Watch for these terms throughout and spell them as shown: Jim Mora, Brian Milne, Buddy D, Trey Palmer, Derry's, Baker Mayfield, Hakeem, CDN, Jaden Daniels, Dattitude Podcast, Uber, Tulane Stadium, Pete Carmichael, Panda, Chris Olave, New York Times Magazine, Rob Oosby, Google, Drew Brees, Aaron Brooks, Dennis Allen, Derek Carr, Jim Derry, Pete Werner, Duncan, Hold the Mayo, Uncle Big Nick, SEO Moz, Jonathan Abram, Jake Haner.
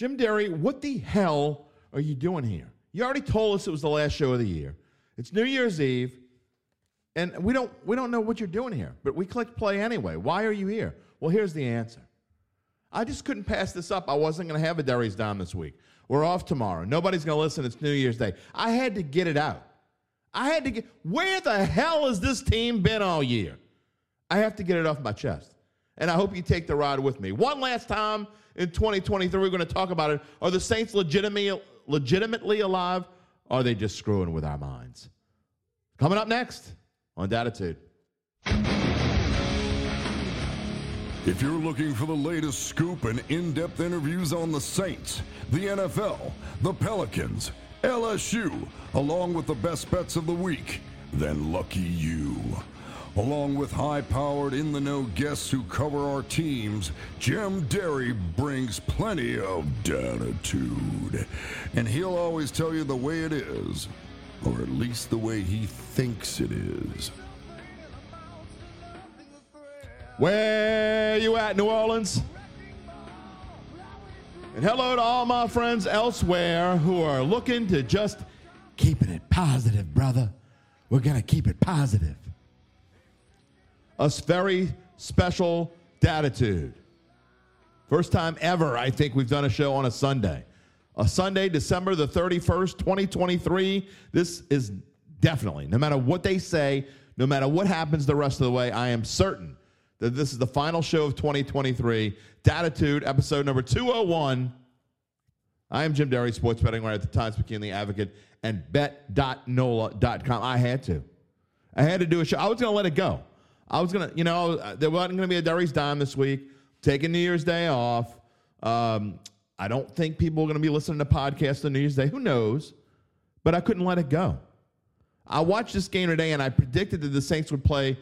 Jim Derry, what the hell are you doing here? You already told us it was the last show of the year. It's New Year's Eve, and we don't know what you're doing here, but we clicked play anyway. Why are you here? Well, here's the answer. I just couldn't pass this up. I wasn't going to have a Derry's Dime this week. We're off tomorrow. Nobody's going to listen. It's New Year's Day. I had to get it out. Where the hell has this team been all year? I have to get it off my chest. And I hope you take the ride with me. One last time in 2023, we're going to talk about it. Are the Saints legitimately alive? Are they just screwing with our minds? Coming up next on Dattitude. If you're looking for the latest scoop and in-depth interviews on the Saints, the NFL, the Pelicans, LSU, along with the best bets of the week, then lucky you. Along with high-powered, in-the-know guests who cover our teams, Jim Derry brings plenty of dattitude. And he'll always tell you the way it is, or at least the way he thinks it is. Where you at, New Orleans? And hello to all my friends elsewhere who are looking to just keeping it positive, brother. We're going to keep it positive. A very special Dattitude. First time ever, I think, we've done a show on a Sunday. A Sunday, December the 31st, 2023. This is definitely, no matter what they say, no matter what happens the rest of the way, I am certain that this is the final show of 2023. Dattitude, episode number 201. I am Jim Derry, sports betting writer at the Times-Picayune Advocate and bet.nola.com. I had to do a show. I was going to let it go. I was going to, there wasn't going to be a Derry's Dime this week. Taking New Year's Day off. I don't think people are going to be listening to podcasts on New Year's Day. Who knows? But I couldn't let it go. I watched this game today, and I predicted that the Saints would play.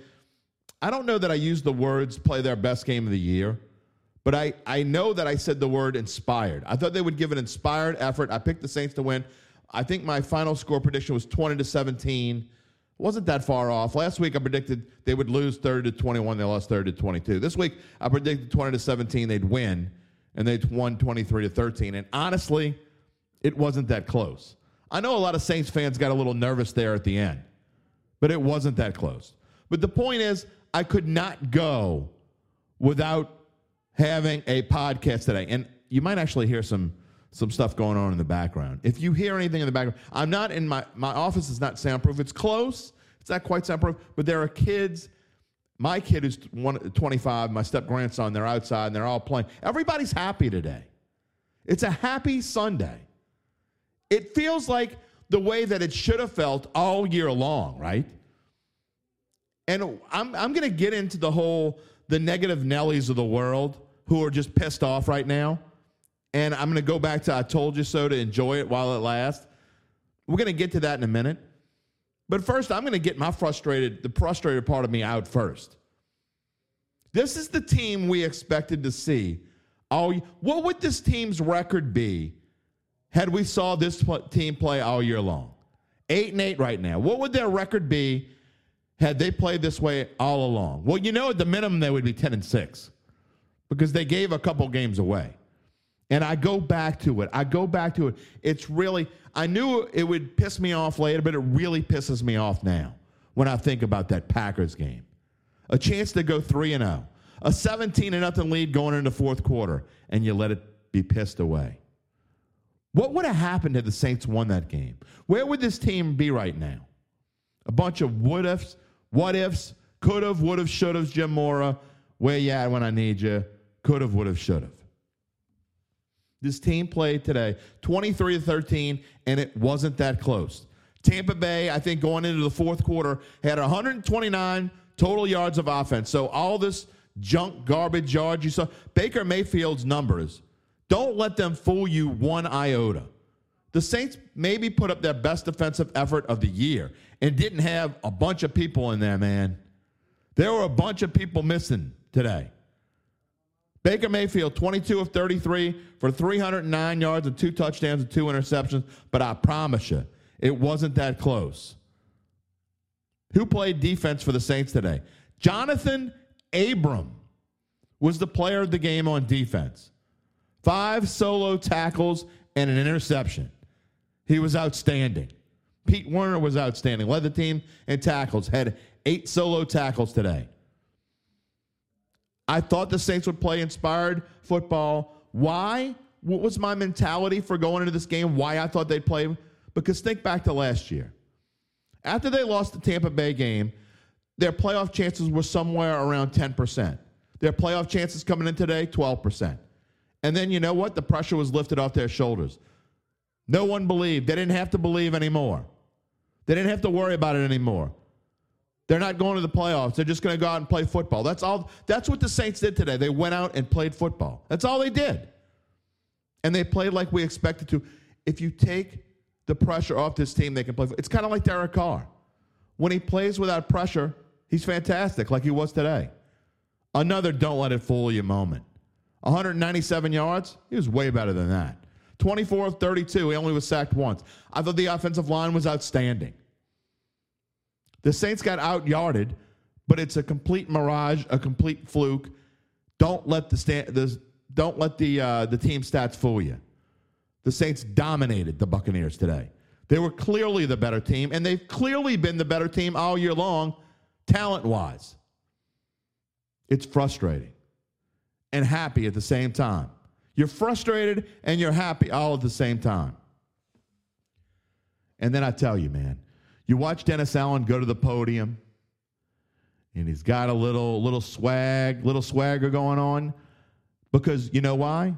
I don't know that I used the words play their best game of the year, but I know that I said the word inspired. I thought they would give an inspired effort. I picked the Saints to win. I think my final score prediction was 20-17. Wasn't that far off. Last week I predicted they would lose 30-21. They lost 30-22. This week I predicted 20-17 they'd win, and they won 23-13. And honestly, it wasn't that close. I know a lot of Saints fans got a little nervous there at the end, but it wasn't that close. But the point is, I could not go without having a podcast today. And you might actually hear some stuff going on in the background. If you hear anything in the background, I'm not in my office is not soundproof. It's close. It's not quite soundproof, but there are kids. My kid is 25, my step-grandson, they're outside, and they're all playing. Everybody's happy today. It's a happy Sunday. It feels like the way that it should have felt all year long, right? And I'm going to get into the negative Nellies of the world who are just pissed off right now. And I'm going to go back to I told you so to enjoy it while it lasts. We're going to get to that in a minute. But first, I'm going to get the frustrated part of me out first. This is the team we expected to see. What would this team's record be had we saw this team play all year long? 8-8 right now. What would their record be had they played this way all along? Well, at the minimum, they would be 10-6 because they gave a couple games away. And I go back to it. It's really, I knew it would piss me off later, but it really pisses me off now when I think about that Packers game. A chance to go 3-0, a 17-0 lead going into fourth quarter, and you let it be pissed away. What would have happened had the Saints won that game? Where would this team be right now? A bunch of would-ifs, what-ifs, could-have, would-have, should-have, Jim Mora, where you at when I need you, could-have, would-have, should-have. This team played today, 23-13, and it wasn't that close. Tampa Bay, I think, going into the fourth quarter, had 129 total yards of offense. So all this junk, garbage yards you saw, Baker Mayfield's numbers, don't let them fool you one iota. The Saints maybe put up their best defensive effort of the year and didn't have a bunch of people in there, man. There were a bunch of people missing today. Baker Mayfield, 22 of 33 for 309 yards and 2 touchdowns and 2 interceptions, but I promise you, it wasn't that close. Who played defense for the Saints today? Jonathan Abram was the player of the game on defense. 5 solo tackles and an interception. He was outstanding. Pete Werner was outstanding. Led the team in tackles. Had 8 solo tackles today. I thought the Saints would play inspired football. Why? What was my mentality for going into this game? Why I thought they'd play? Because think back to last year. After they lost the Tampa Bay game, their playoff chances were somewhere around 10%. Their playoff chances coming in today, 12%. And then you know what? The pressure was lifted off their shoulders. No one believed. They didn't have to believe anymore. They didn't have to worry about it anymore. They're not going to the playoffs. They're just going to go out and play football. That's all. That's what the Saints did today. They went out and played football. That's all they did. And they played like we expected to. If you take the pressure off this team, they can play. It's kind of like Derek Carr. When he plays without pressure, he's fantastic, like he was today. Another don't let it fool you moment. 197 yards, he was way better than that. 24 of 32, he only was sacked once. I thought the offensive line was outstanding. The Saints got out-yarded, but it's a complete mirage, a complete fluke. Don't let the team stats fool you. The Saints dominated the Buccaneers today. They were clearly the better team, and they've clearly been the better team all year long, talent-wise. It's frustrating and happy at the same time. You're frustrated and you're happy all at the same time. And then I tell you, man, you watch Dennis Allen go to the podium, and he's got a little swagger going on. Because you know why?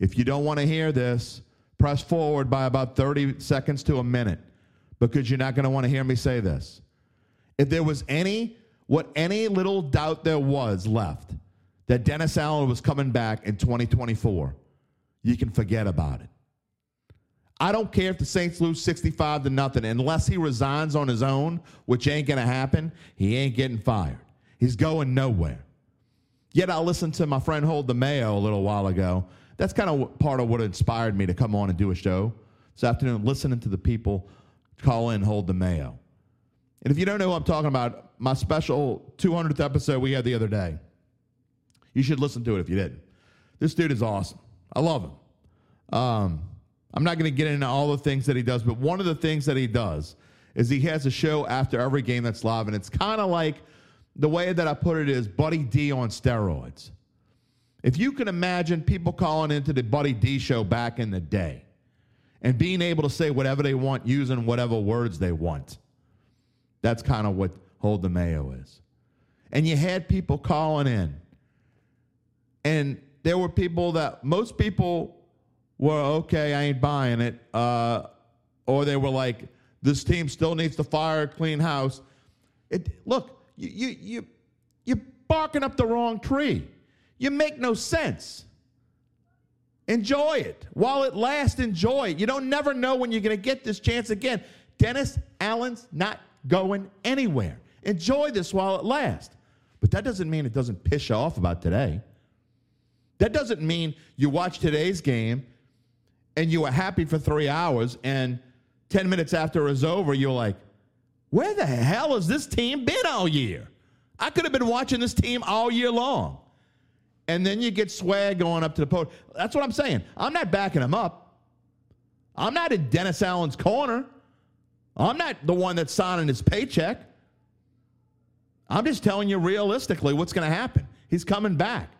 If you don't want to hear this, press forward by about 30 seconds to a minute, because you're not going to want to hear me say this. If there was any little doubt there was left that Dennis Allen was coming back in 2024, you can forget about it. I don't care if the Saints lose 65-0, unless he resigns on his own, which ain't going to happen. He ain't getting fired. He's going nowhere. Yet I listened to my friend Hold the Mayo a little while ago. That's kind of part of what inspired me to come on and do a show this afternoon, listening to the people call in Hold the Mayo. And if you don't know who I'm talking about, my special 200th episode we had the other day. You should listen to it if you didn't. This dude is awesome. I love him. I'm not going to get into all the things that he does, but one of the things that he does is he has a show after every game that's live, and it's kind of like, the way that I put it is Buddy D on steroids. If you can imagine people calling into the Buddy D show back in the day and being able to say whatever they want using whatever words they want, that's kind of what Hold the Mayo is. And you had people calling in, and there were people that most people were, okay, I ain't buying it, or they were like, this team still needs to fire a clean house. Look, you're barking up the wrong tree. You make no sense. Enjoy it. While it lasts, enjoy it. You don't never know when you're going to get this chance again. Dennis Allen's not going anywhere. Enjoy this while it lasts. But that doesn't mean it doesn't piss you off about today. That doesn't mean you watch today's game and you were happy for 3 hours, and 10 minutes after it was over, you're like, where the hell has this team been all year? I could have been watching this team all year long. And then you get swag going up to the podium. That's what I'm saying. I'm not backing him up. I'm not in Dennis Allen's corner. I'm not the one that's signing his paycheck. I'm just telling you realistically what's going to happen. He's coming back.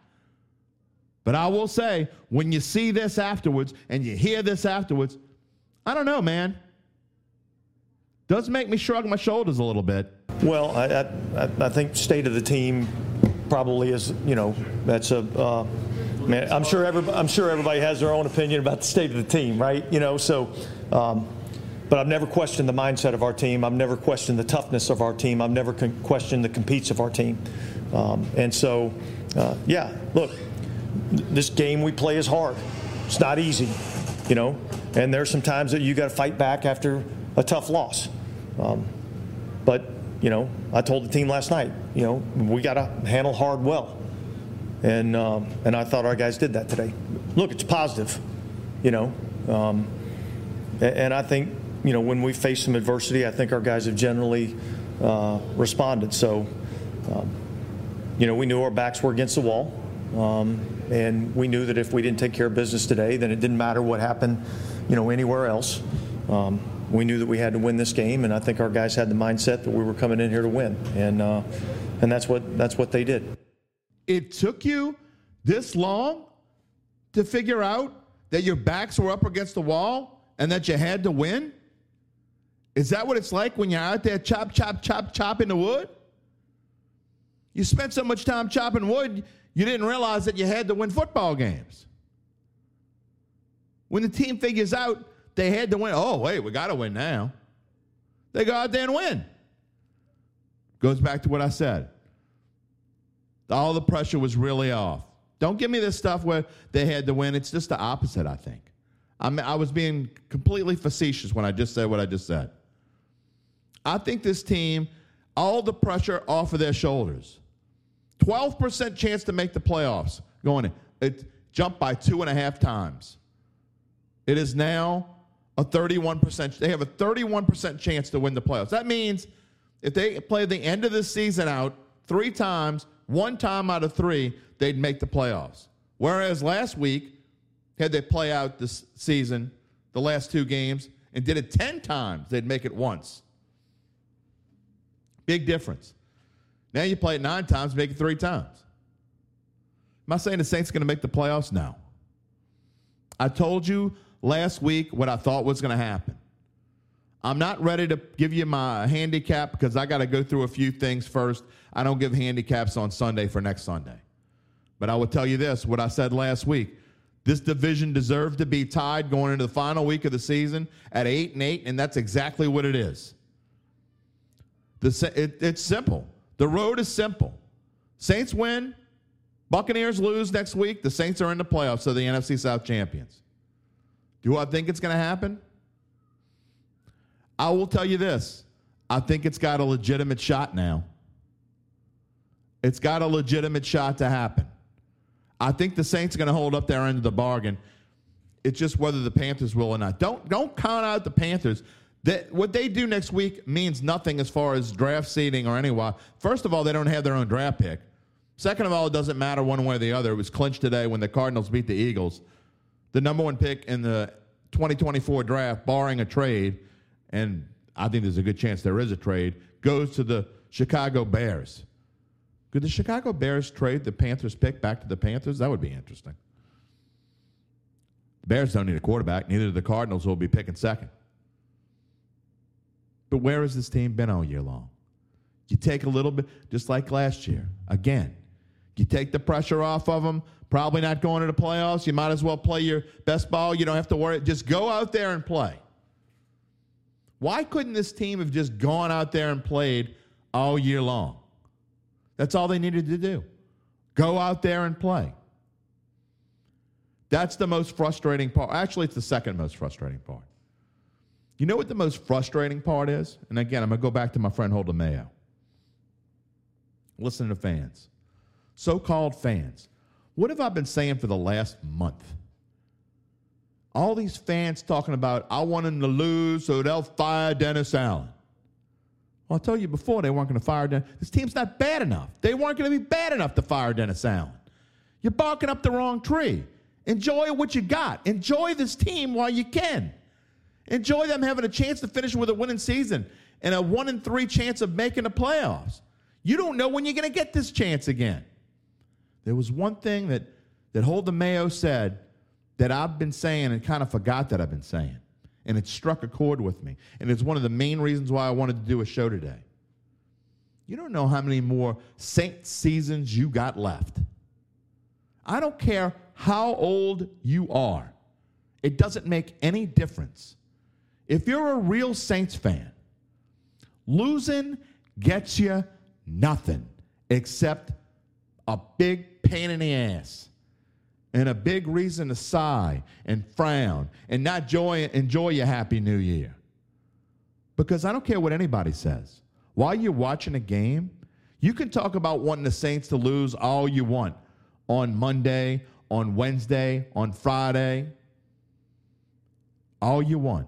But I will say, when you see this afterwards and you hear this afterwards, I don't know, man. Does make me shrug my shoulders a little bit. Well, I think state of the team probably is, you know, that's a. Man, I'm sure everybody has their own opinion about the state of the team, right? You know, so. But I've never questioned the mindset of our team. I've never questioned the toughness of our team. I've never questioned the competes of our team. And so, yeah, look, this game we play is hard. It's not easy, you know. And there's some times that you got to fight back after a tough loss. But, you know, I told the team last night, you know, we got to handle hard well. And I thought our guys did that today. Look, it's positive, you know. And I think, you know, when we face some adversity, I think our guys have generally responded. So, you know, we knew our backs were against the wall. And we knew that if we didn't take care of business today, then it didn't matter what happened, you know, anywhere else. We knew that we had to win this game, and I think our guys had the mindset that we were coming in here to win, and that's what they did. It took you this long to figure out that your backs were up against the wall and that you had to win? Is that what it's like when you're out there chopping the wood? You spent so much time chopping wood, you didn't realize that you had to win football games. When the team figures out they had to win, oh, wait, we got to win now, they go out there and win. Goes back to what I said. All the pressure was really off. Don't give me this stuff where they had to win. It's just the opposite, I think. I was being completely facetious when I just said what I just said. I think this team, all the pressure off of their shoulders. 12% chance to make the playoffs going in. It jumped by 2.5 times. It is now a 31%. They have a 31% chance to win the playoffs. That means if they play the end of this season out 3 times, 1 time out of 3, they'd make the playoffs. Whereas last week, had they play out this season, the last 2 games, and did it 10 times, they'd make it once. Big difference. Now you play it 9 times, make it 3 times. Am I saying the Saints are going to make the playoffs? No. I told you last week what I thought was going to happen. I'm not ready to give you my handicap because I got to go through a few things first. I don't give handicaps on Sunday for next Sunday. But I will tell you this, what I said last week. This division deserved to be tied going into the final week of the season at 8-8, and that's exactly what it is. It's simple. The road is simple. Saints win. Buccaneers lose next week. The Saints are in the playoffs, so the NFC South champions. Do I think it's going to happen? I will tell you this. I think it's got a legitimate shot now. It's got a legitimate shot to happen. I think the Saints are going to hold up their end of the bargain. It's just whether the Panthers will or not. Don't count out the Panthers. What they do next week means nothing as far as draft seeding or anyway. First of all, they don't have their own draft pick. Second of all, it doesn't matter one way or the other. It was clinched today when the Cardinals beat the Eagles. The number 1 pick in the 2024 draft, barring a trade, and I think there's a good chance there is a trade, goes to the Chicago Bears. Could the Chicago Bears trade the Panthers pick back to the Panthers? That would be interesting. The Bears don't need a quarterback. Neither do the Cardinals, who will be picking second. But where has this team been all year long? You take a little bit, just like last year. Again, you take the pressure off of them, probably not going to the playoffs. You might as well play your best ball. You don't have to worry. Just go out there and play. Why couldn't this team have just gone out there and played all year long? That's all they needed to do. Go out there and play. That's the most frustrating part. Actually, it's the second most frustrating part. You know what the most frustrating part is? And again, I'm going to go back to my friend Hold the Mayo. Listen to fans. So-called fans. What have I been saying for the last month? All these fans talking about, I want them to lose so they'll fire Dennis Allen. Well, I told you before they weren't going to fire Dennis. This team's not bad enough. They weren't going to be bad enough to fire Dennis Allen. You're barking up the wrong tree. Enjoy what you got. Enjoy this team while you can. Enjoy them having a chance to finish with a winning season and a 1-3 chance of making the playoffs. You don't know when you're going to get this chance again. There was one thing that Hold the Mayo said that I've been saying and kind of forgot that I've been saying. And it struck a chord with me. And it's one of the main reasons why I wanted to do a show today. You don't know how many more Saints seasons you got left. I don't care how old you are. It doesn't make any difference. If you're a real Saints fan, losing gets you nothing except a big pain in the ass. And a big reason to sigh and frown and not enjoy your happy new year. Because I don't care what anybody says. While you're watching a game, you can talk about wanting the Saints to lose all you want on Monday, on Wednesday, on Friday. All you want.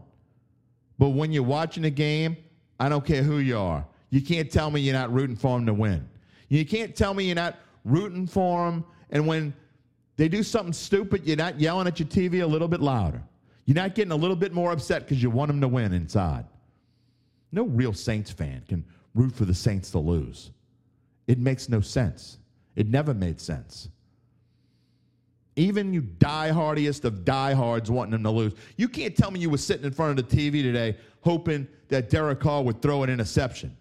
But when you're watching a game, I don't care who you are. You can't tell me you're not rooting for them to win. You can't tell me you're not rooting for them. And when They do something stupid, you're not yelling at your TV a little bit louder. You're not getting a little bit more upset because you want them to win inside. No real Saints fan can root for the Saints to lose. It makes no sense. It never made sense. Even you diehardiest of diehards wanting them to lose. You can't tell me you were sitting in front of the TV today hoping that Derek Carr would throw an interception.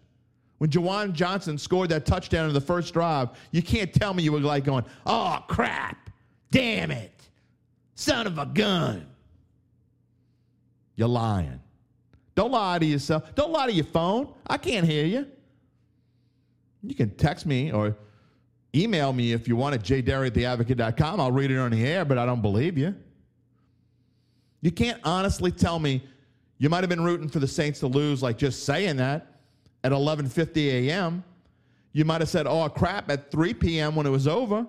When Juwan Johnson scored that touchdown in the first drive, you can't tell me you were like going, oh, crap, damn it, son of a gun. You're lying. Don't lie to yourself. Don't lie to your phone. I can't hear you. You can text me or email me if you want at jderry@theadvocate.com. I'll read it on the air, but I don't believe you. You can't honestly tell me you might have been rooting for the Saints to lose, like just saying that at 11:50 a.m. You might have said, oh, crap, at 3 p.m. when it was over.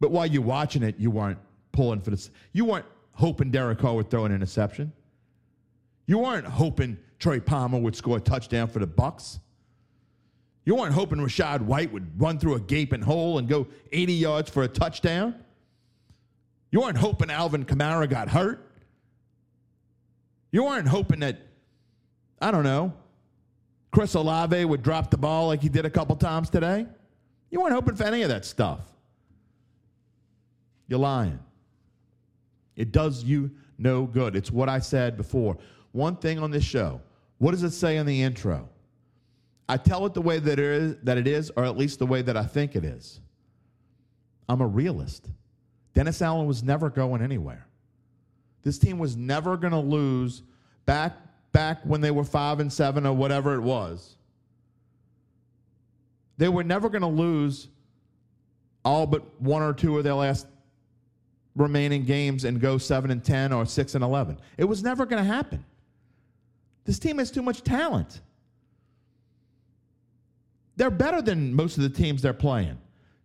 But while you're watching it, you weren't pulling for the – you weren't hoping Derek Carr would throw an interception. You weren't hoping Trey Palmer would score a touchdown for the Bucs. You weren't hoping Rashad White would run through a gaping hole and go 80 yards for a touchdown. You weren't hoping Alvin Kamara got hurt. You weren't hoping that, I don't know, Chris Olave would drop the ball like he did a couple times today. You weren't hoping for any of that stuff. You're lying. It does you no good. It's what I said before. One thing on this show, what does it say in the intro? I tell it the way that it is, or at least the way that I think it is. I'm a realist. Dennis Allen was never going anywhere. This team was never going to lose back when they were 5-7 or whatever it was. They were never going to lose all but one or two of their last remaining games and go 7-10 or 6-11. It was never going to happen. This team has too much talent. They're better than most of the teams they're playing.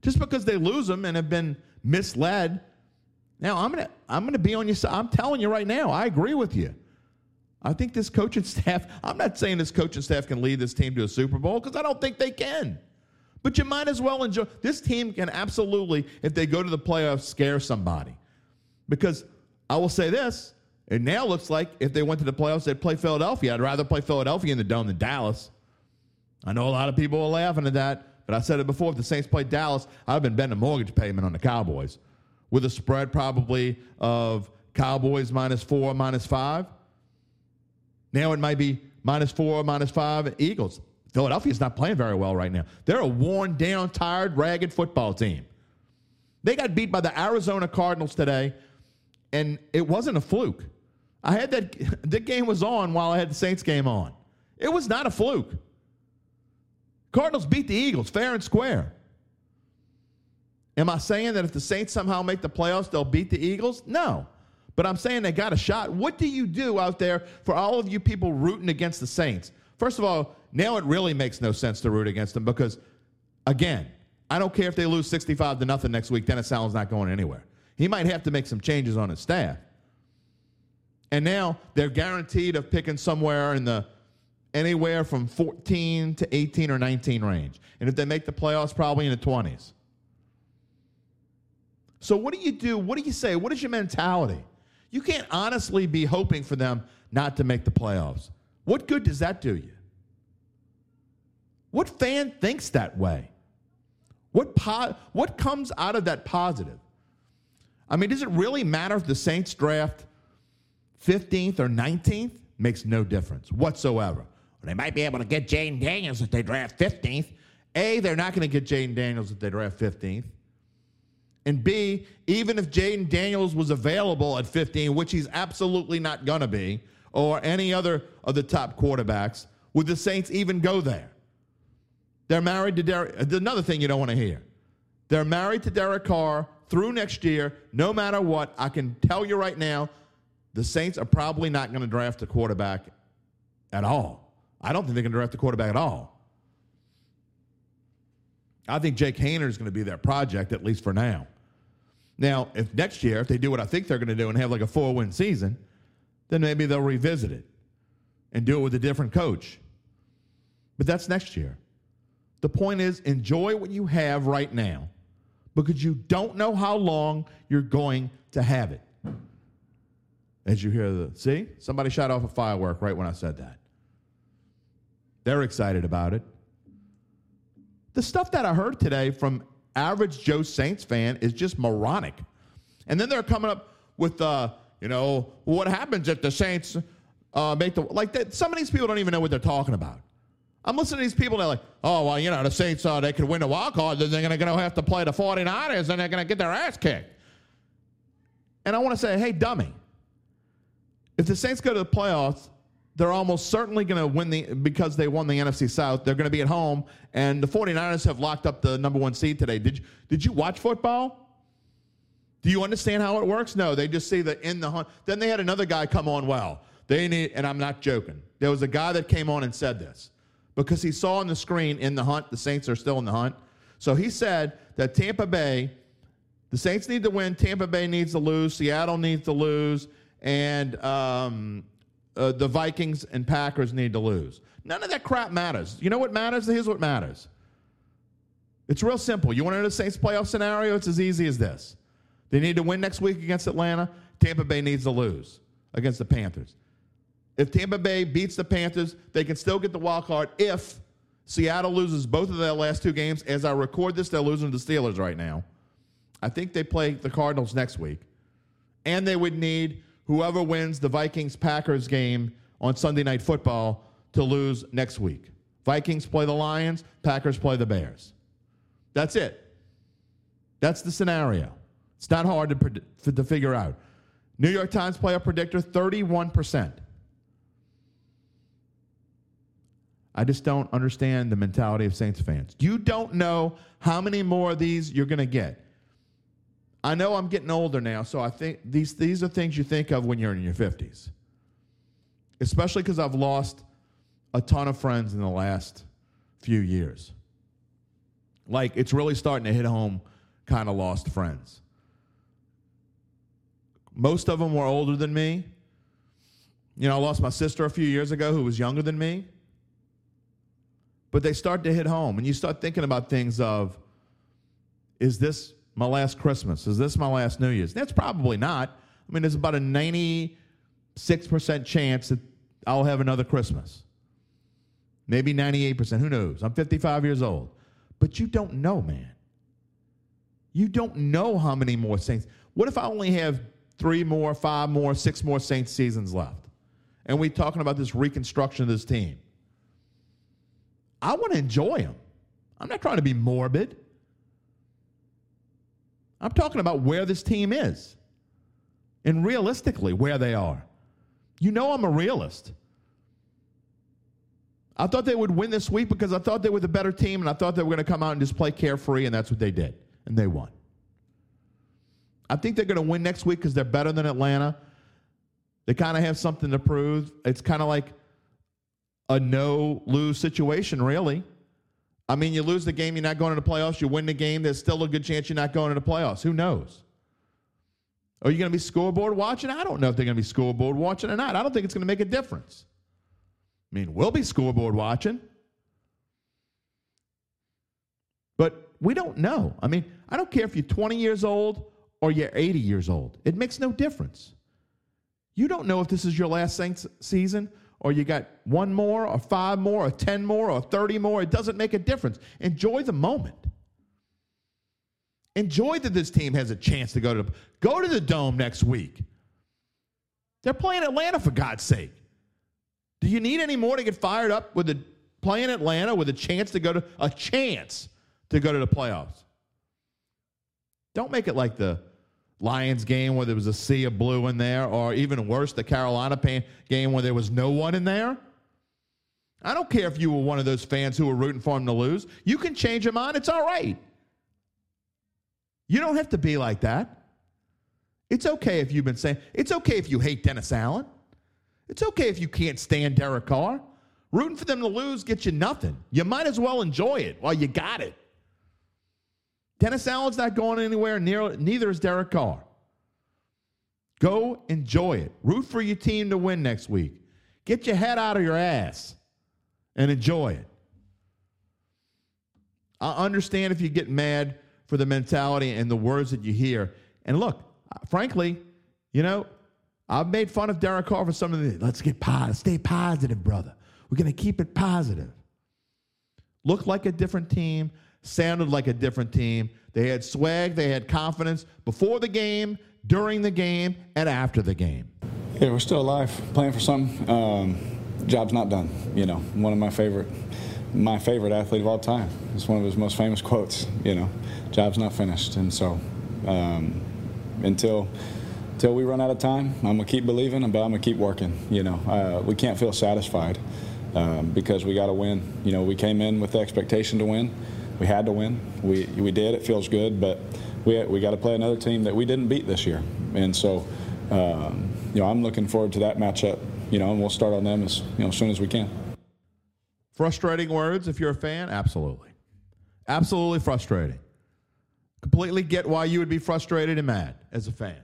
Just because they lose them and have been misled. Now, I'm gonna be on your side. I'm telling you right now, I agree with you. I think this coaching staff, I'm not saying this coaching staff can lead this team to a Super Bowl because I don't think they can. But you might as well enjoy. This team can absolutely, if they go to the playoffs, scare somebody. Because I will say this, it now looks like if they went to the playoffs, they'd play Philadelphia. I'd rather play Philadelphia in the Dome than Dallas. I know a lot of people are laughing at that, but I said it before. If the Saints played Dallas, I'd have been betting a mortgage payment on the Cowboys with a spread probably of Cowboys -4, -5. Now it might be -4, -5 Eagles. Philadelphia's not playing very well right now. They're a worn down, tired, ragged football team. They got beat by the Arizona Cardinals today, and it wasn't a fluke. I had that game was on while I had the Saints game on. It was not a fluke. Cardinals beat the Eagles fair and square. Am I saying that if the Saints somehow make the playoffs, they'll beat the Eagles? No. But I'm saying they got a shot. What do you do out there for all of you people rooting against the Saints? First of all, now it really makes no sense to root against them because, again, I don't care if they lose 65-0 next week. Dennis Allen's not going anywhere. He might have to make some changes on his staff. And now they're guaranteed of picking somewhere in the anywhere from 14 to 18 or 19 range. And if they make the playoffs, probably in the 20s. So what do you do? What do you say? What is your mentality? You can't honestly be hoping for them not to make the playoffs. What good does that do you? What fan thinks that way? What comes out of that positive? I mean, does it really matter if the Saints draft 15th or 19th? Makes no difference whatsoever. They might be able to get Jaden Daniels if they draft 15th. A, they're not going to get Jaden Daniels if they draft 15th. And B, even if Jaden Daniels was available at 15, which he's absolutely not going to be, or any other of the top quarterbacks, would the Saints even go there? They're married to Derek. Another thing you don't want to hear. They're married to Derek Carr through next year, no matter what. I can tell you right now, the Saints are probably not going to draft a quarterback at all. I don't think they're going to draft a quarterback at all. I think Jake Haner is going to be their project, at least for now. Now, if next year, if they do what I think they're going to do and have like a 4-win season, then maybe they'll revisit it and do it with a different coach. But that's next year. The point is, enjoy what you have right now because you don't know how long you're going to have it. As you hear the, see, somebody shot off a firework right when I said that. They're excited about it. The stuff that I heard today from average Joe Saints fan is just moronic. And then they're coming up with, what happens if the Saints make the, like that. Some of these people don't even know what they're talking about. I'm listening to these people that are like, oh, well, the Saints, they could win the wild card, then they're going to have to play the 49ers, and they're going to get their ass kicked. And I want to say, hey, dummy, if the Saints go to the playoffs, they're almost certainly going to win because they won the NFC South. They're going to be at home, and the 49ers have locked up the number one seed today. Did you watch football? Do you understand how it works? No, they just see the in the hunt. Then they had another guy come on, and I'm not joking. There was a guy that came on and said this because he saw on the screen in the hunt, the Saints are still in the hunt. So he said that the Saints need to win, Tampa Bay needs to lose, Seattle needs to lose, and the Vikings and Packers need to lose. None of that crap matters. You know what matters? Here's what matters. It's real simple. You want to know the Saints playoff scenario? It's as easy as this. They need to win next week against Atlanta. Tampa Bay needs to lose against the Panthers. If Tampa Bay beats the Panthers, they can still get the wild card if Seattle loses both of their last two games. As I record this, they're losing to the Steelers right now. I think they play the Cardinals next week. And they would need whoever wins the Vikings-Packers game on Sunday Night Football to lose next week. Vikings play the Lions. Packers play the Bears. That's it. That's the scenario. It's not hard to figure out. New York Times playoff predictor, 31%. I just don't understand the mentality of Saints fans. You don't know how many more of these you're going to get. I know I'm getting older now, so I think these are things you think of when you're in your 50s, especially because I've lost a ton of friends in the last few years. Like, it's really starting to hit home, kind of lost friends. Most of them were older than me. I lost my sister a few years ago who was younger than me. But they start to hit home, and you start thinking about things of, is this my last Christmas? Is this my last New Year's? That's probably not. I mean, there's about a 96% chance that I'll have another Christmas. Maybe 98%. Who knows? I'm 55 years old. But you don't know, man. You don't know how many more Saints. What if I only have 3 more, 5 more, 6 more Saints seasons left? And we're talking about this reconstruction of this team. I want to enjoy them. I'm not trying to be morbid. I'm talking about where this team is and realistically where they are. I'm a realist. I thought they would win this week because I thought they were the better team, and I thought they were going to come out and just play carefree, and that's what they did. And they won. I think they're going to win next week because they're better than Atlanta. They kind of have something to prove. It's kind of like a no-lose situation, really. I mean, you lose the game, you're not going to the playoffs. You win the game, there's still a good chance you're not going to the playoffs. Who knows? Are you going to be scoreboard watching? I don't know if they're going to be scoreboard watching or not. I don't think it's going to make a difference. I mean, we'll be scoreboard watching. But we don't know. I mean, I don't care if you're 20 years old or you're 80 years old. It makes no difference. You don't know if this is your last Saints season or you got 1 more or 5 more or 10 more or 30 more. It doesn't make a difference. Enjoy the moment. Enjoy that this team has a chance to go to the Dome next week. They're playing Atlanta, for God's sake. Do you need any more to get fired up with playing Atlanta with a chance to go to the playoffs? Don't make it like the Lions game where there was a sea of blue in there, or even worse, the Carolina game where there was no one in there. I don't care if you were one of those fans who were rooting for them to lose. You can change your mind. It's all right. You don't have to be like that. It's okay if you've been saying, it's okay if you hate Dennis Allen. It's okay if you can't stand Derek Carr. Rooting for them to lose gets you nothing. You might as well enjoy it while you got it. Dennis Allen's not going anywhere, neither is Derek Carr. Go enjoy it. Root for your team to win next week. Get your head out of your ass and enjoy it. I understand if you get mad for the mentality and the words that you hear. And look, frankly, you know, I've made fun of Derek Carr for some of the, let's get positive, stay positive, brother. We're going to keep it positive. Looked like a different team, sounded like a different team. They had swag, they had confidence before the game, during the game, and after the game. Yeah, we're still alive, playing for something. Job's not done, you know. One of my favorite athlete of all time. It's one of his most famous quotes, you know. Job's not finished. And so until we run out of time, I'm going to keep believing, but I'm going to keep working, you know. We can't feel satisfied because we got to win. You know, we came in with the expectation to win. We had to win. We did. It feels good, but we got to play another team that we didn't beat this year. And so, you know, I'm looking forward to that matchup, you know, and we'll start on them as soon as we can. Frustrating words if you're a fan? Absolutely. Absolutely frustrating. Completely get why you would be frustrated and mad as a fan.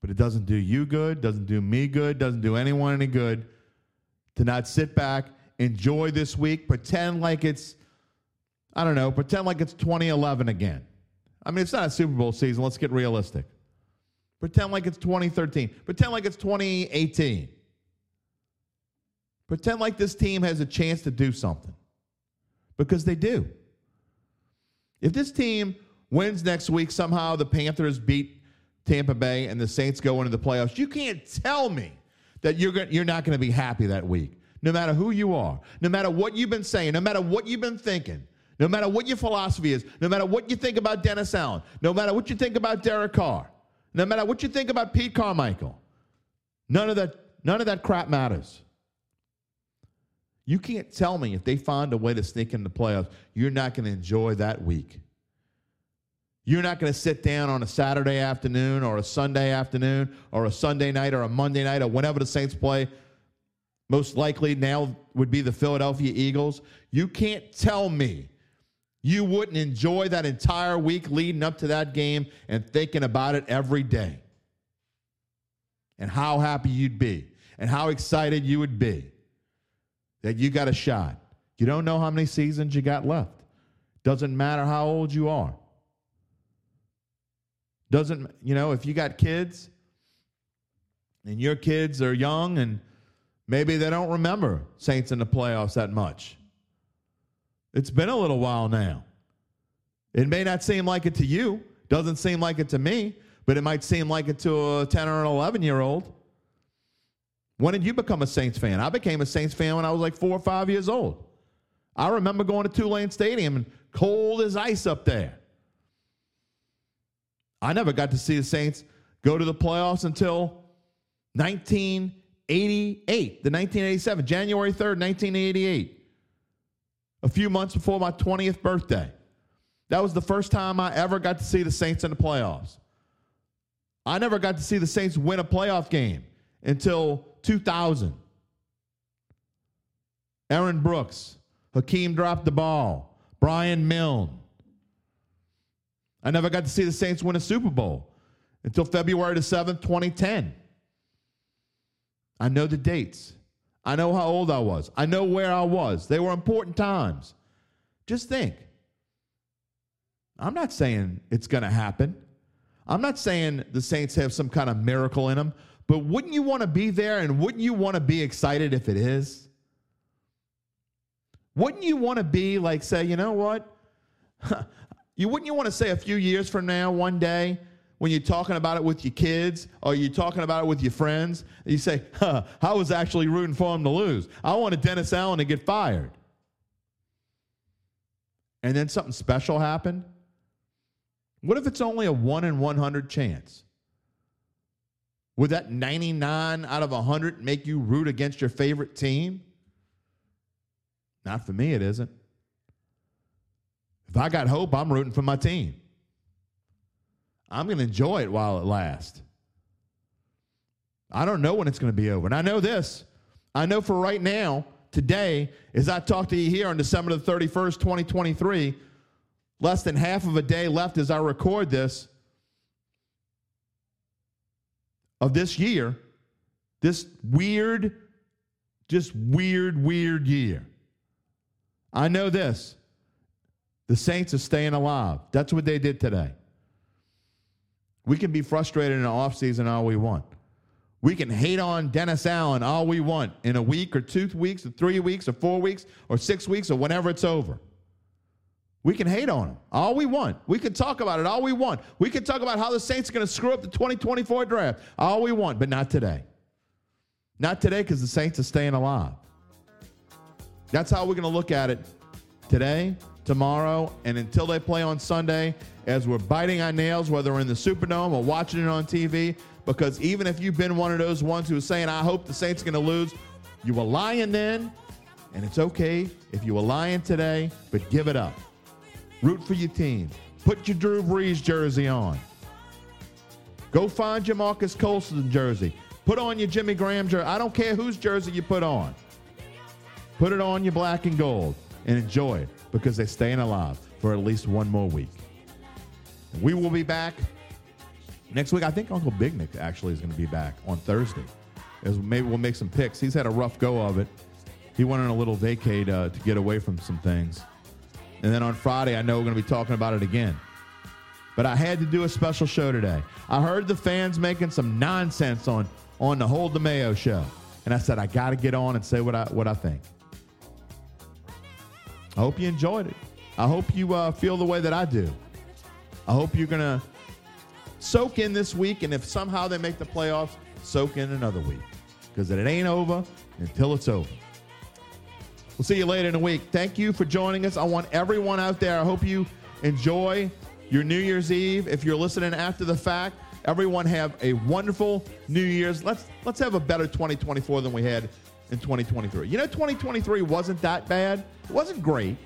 But it doesn't do you good, doesn't do me good, doesn't do anyone any good to not sit back, enjoy this week, pretend like it's 2011 again. I mean, it's not a Super Bowl season. Let's get realistic. Pretend like it's 2013. Pretend like it's 2018. Pretend like this team has a chance to do something, because they do. If this team wins next week, somehow the Panthers beat Tampa Bay and the Saints go into the playoffs, you can't tell me that you're not going to be happy that week, no matter who you are, no matter what you've been saying, no matter what you've been thinking, no matter what your philosophy is, no matter what you think about Dennis Allen, no matter what you think about Derek Carr, no matter what you think about Pete Carmichael. None of that crap matters. You can't tell me if they find a way to sneak in the playoffs, you're not going to enjoy that week. You're not going to sit down on a Saturday afternoon or a Sunday afternoon or a Sunday night or a Monday night or whenever the Saints play, most likely now would be the Philadelphia Eagles. You can't tell me you wouldn't enjoy that entire week leading up to that game and thinking about it every day and how happy you'd be and how excited you would be that you got a shot. You don't know how many seasons you got left. Doesn't matter how old you are. Doesn't, you know, if you got kids and your kids are young and maybe they don't remember Saints in the playoffs that much. It's been a little while now. It may not seem like it to you. Doesn't seem like it to me, but it might seem like it to a 10 or an 11-year-old. When did you become a Saints fan? I became a Saints fan when I was like 4 or 5 years old. I remember going to Tulane Stadium and cold as ice up there. I never got to see the Saints go to the playoffs until 1987, January 3rd, 1988. A few months before my 20th birthday. That was the first time I ever got to see the Saints in the playoffs. I never got to see the Saints win a playoff game until 2000. Aaron Brooks, Hakeem dropped the ball, Brian Milne. I never got to see the Saints win a Super Bowl until February the 7th, 2010. I know the dates. I know how old I was. I know where I was. They were important times. Just think. I'm not saying it's going to happen. I'm not saying the Saints have some kind of miracle in them, but wouldn't you want to be there and wouldn't you want to be excited if it is? Wouldn't you want to be like, say, you know what? Wouldn't you want to say a few years from now, one day, when you're talking about it with your kids or you're talking about it with your friends, you say, I was actually rooting for him to lose. I wanted Dennis Allen to get fired. And then something special happened? What if it's only a 1 in 100 chance? Would that 99 out of 100 make you root against your favorite team? Not for me, it isn't. If I got hope, I'm rooting for my team. I'm going to enjoy it while it lasts. I don't know when it's going to be over. And I know this. I know for right now, today, as I talk to you here on December the 31st, 2023, less than half of a day left as I record this of this year, this weird, just weird year. I know this. The Saints are staying alive. That's what they did today. We can be frustrated in the offseason all we want. We can hate on Dennis Allen all we want in a week or 2 weeks or 3 weeks or 4 weeks or 6 weeks or whenever it's over. We can hate on him all we want. We can talk about it all we want. We can talk about how the Saints are going to screw up the 2024 draft all we want, but not today. Not today, because the Saints are staying alive. That's how we're going to look at it today, tomorrow, and until they play on Sunday, as we're biting our nails, whether we're in the Superdome or watching it on TV, because even if you've been one of those ones who is saying, I hope the Saints are going to lose, you were lying then, and it's okay if you were lying today, but give it up. Root for your team. Put your Drew Brees jersey on. Go find your Marcus Colson jersey. Put on your Jimmy Graham jersey. I don't care whose jersey you put on. Put it on your black and gold and enjoy it, because they're staying alive for at least one more week. And we will be back next week. I think Uncle Big Nick actually is going to be back on Thursday. As maybe we'll make some picks. He's had a rough go of it. He went on a little vacay to get away from some things. And then on Friday, I know we're going to be talking about it again. But I had to do a special show today. I heard the fans making some nonsense on the Hold the Mayo show. And I said, I got to get on and say what I think. I hope you enjoyed it. I hope you feel the way that I do. I hope you're going to soak in this week. And if somehow they make the playoffs, soak in another week. Because it ain't over until it's over. We'll see you later in the week. Thank you for joining us. I want everyone out there, I hope you enjoy your New Year's Eve. If you're listening after the fact, everyone have a wonderful New Year's. Let's have a better 2024 than we had in 2023. You know, 2023 wasn't that bad. It wasn't great,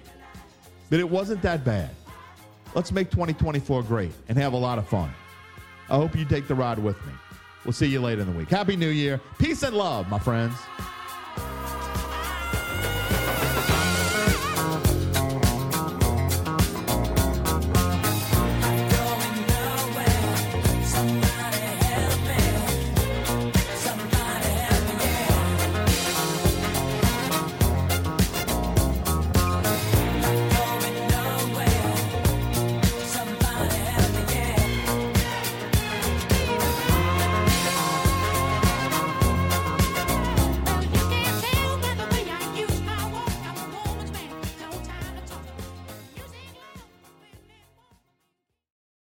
but it wasn't that bad. Let's make 2024 great and have a lot of fun. I hope you take the ride with me. We'll see you later in the week. Happy New Year. Peace and love, my friends.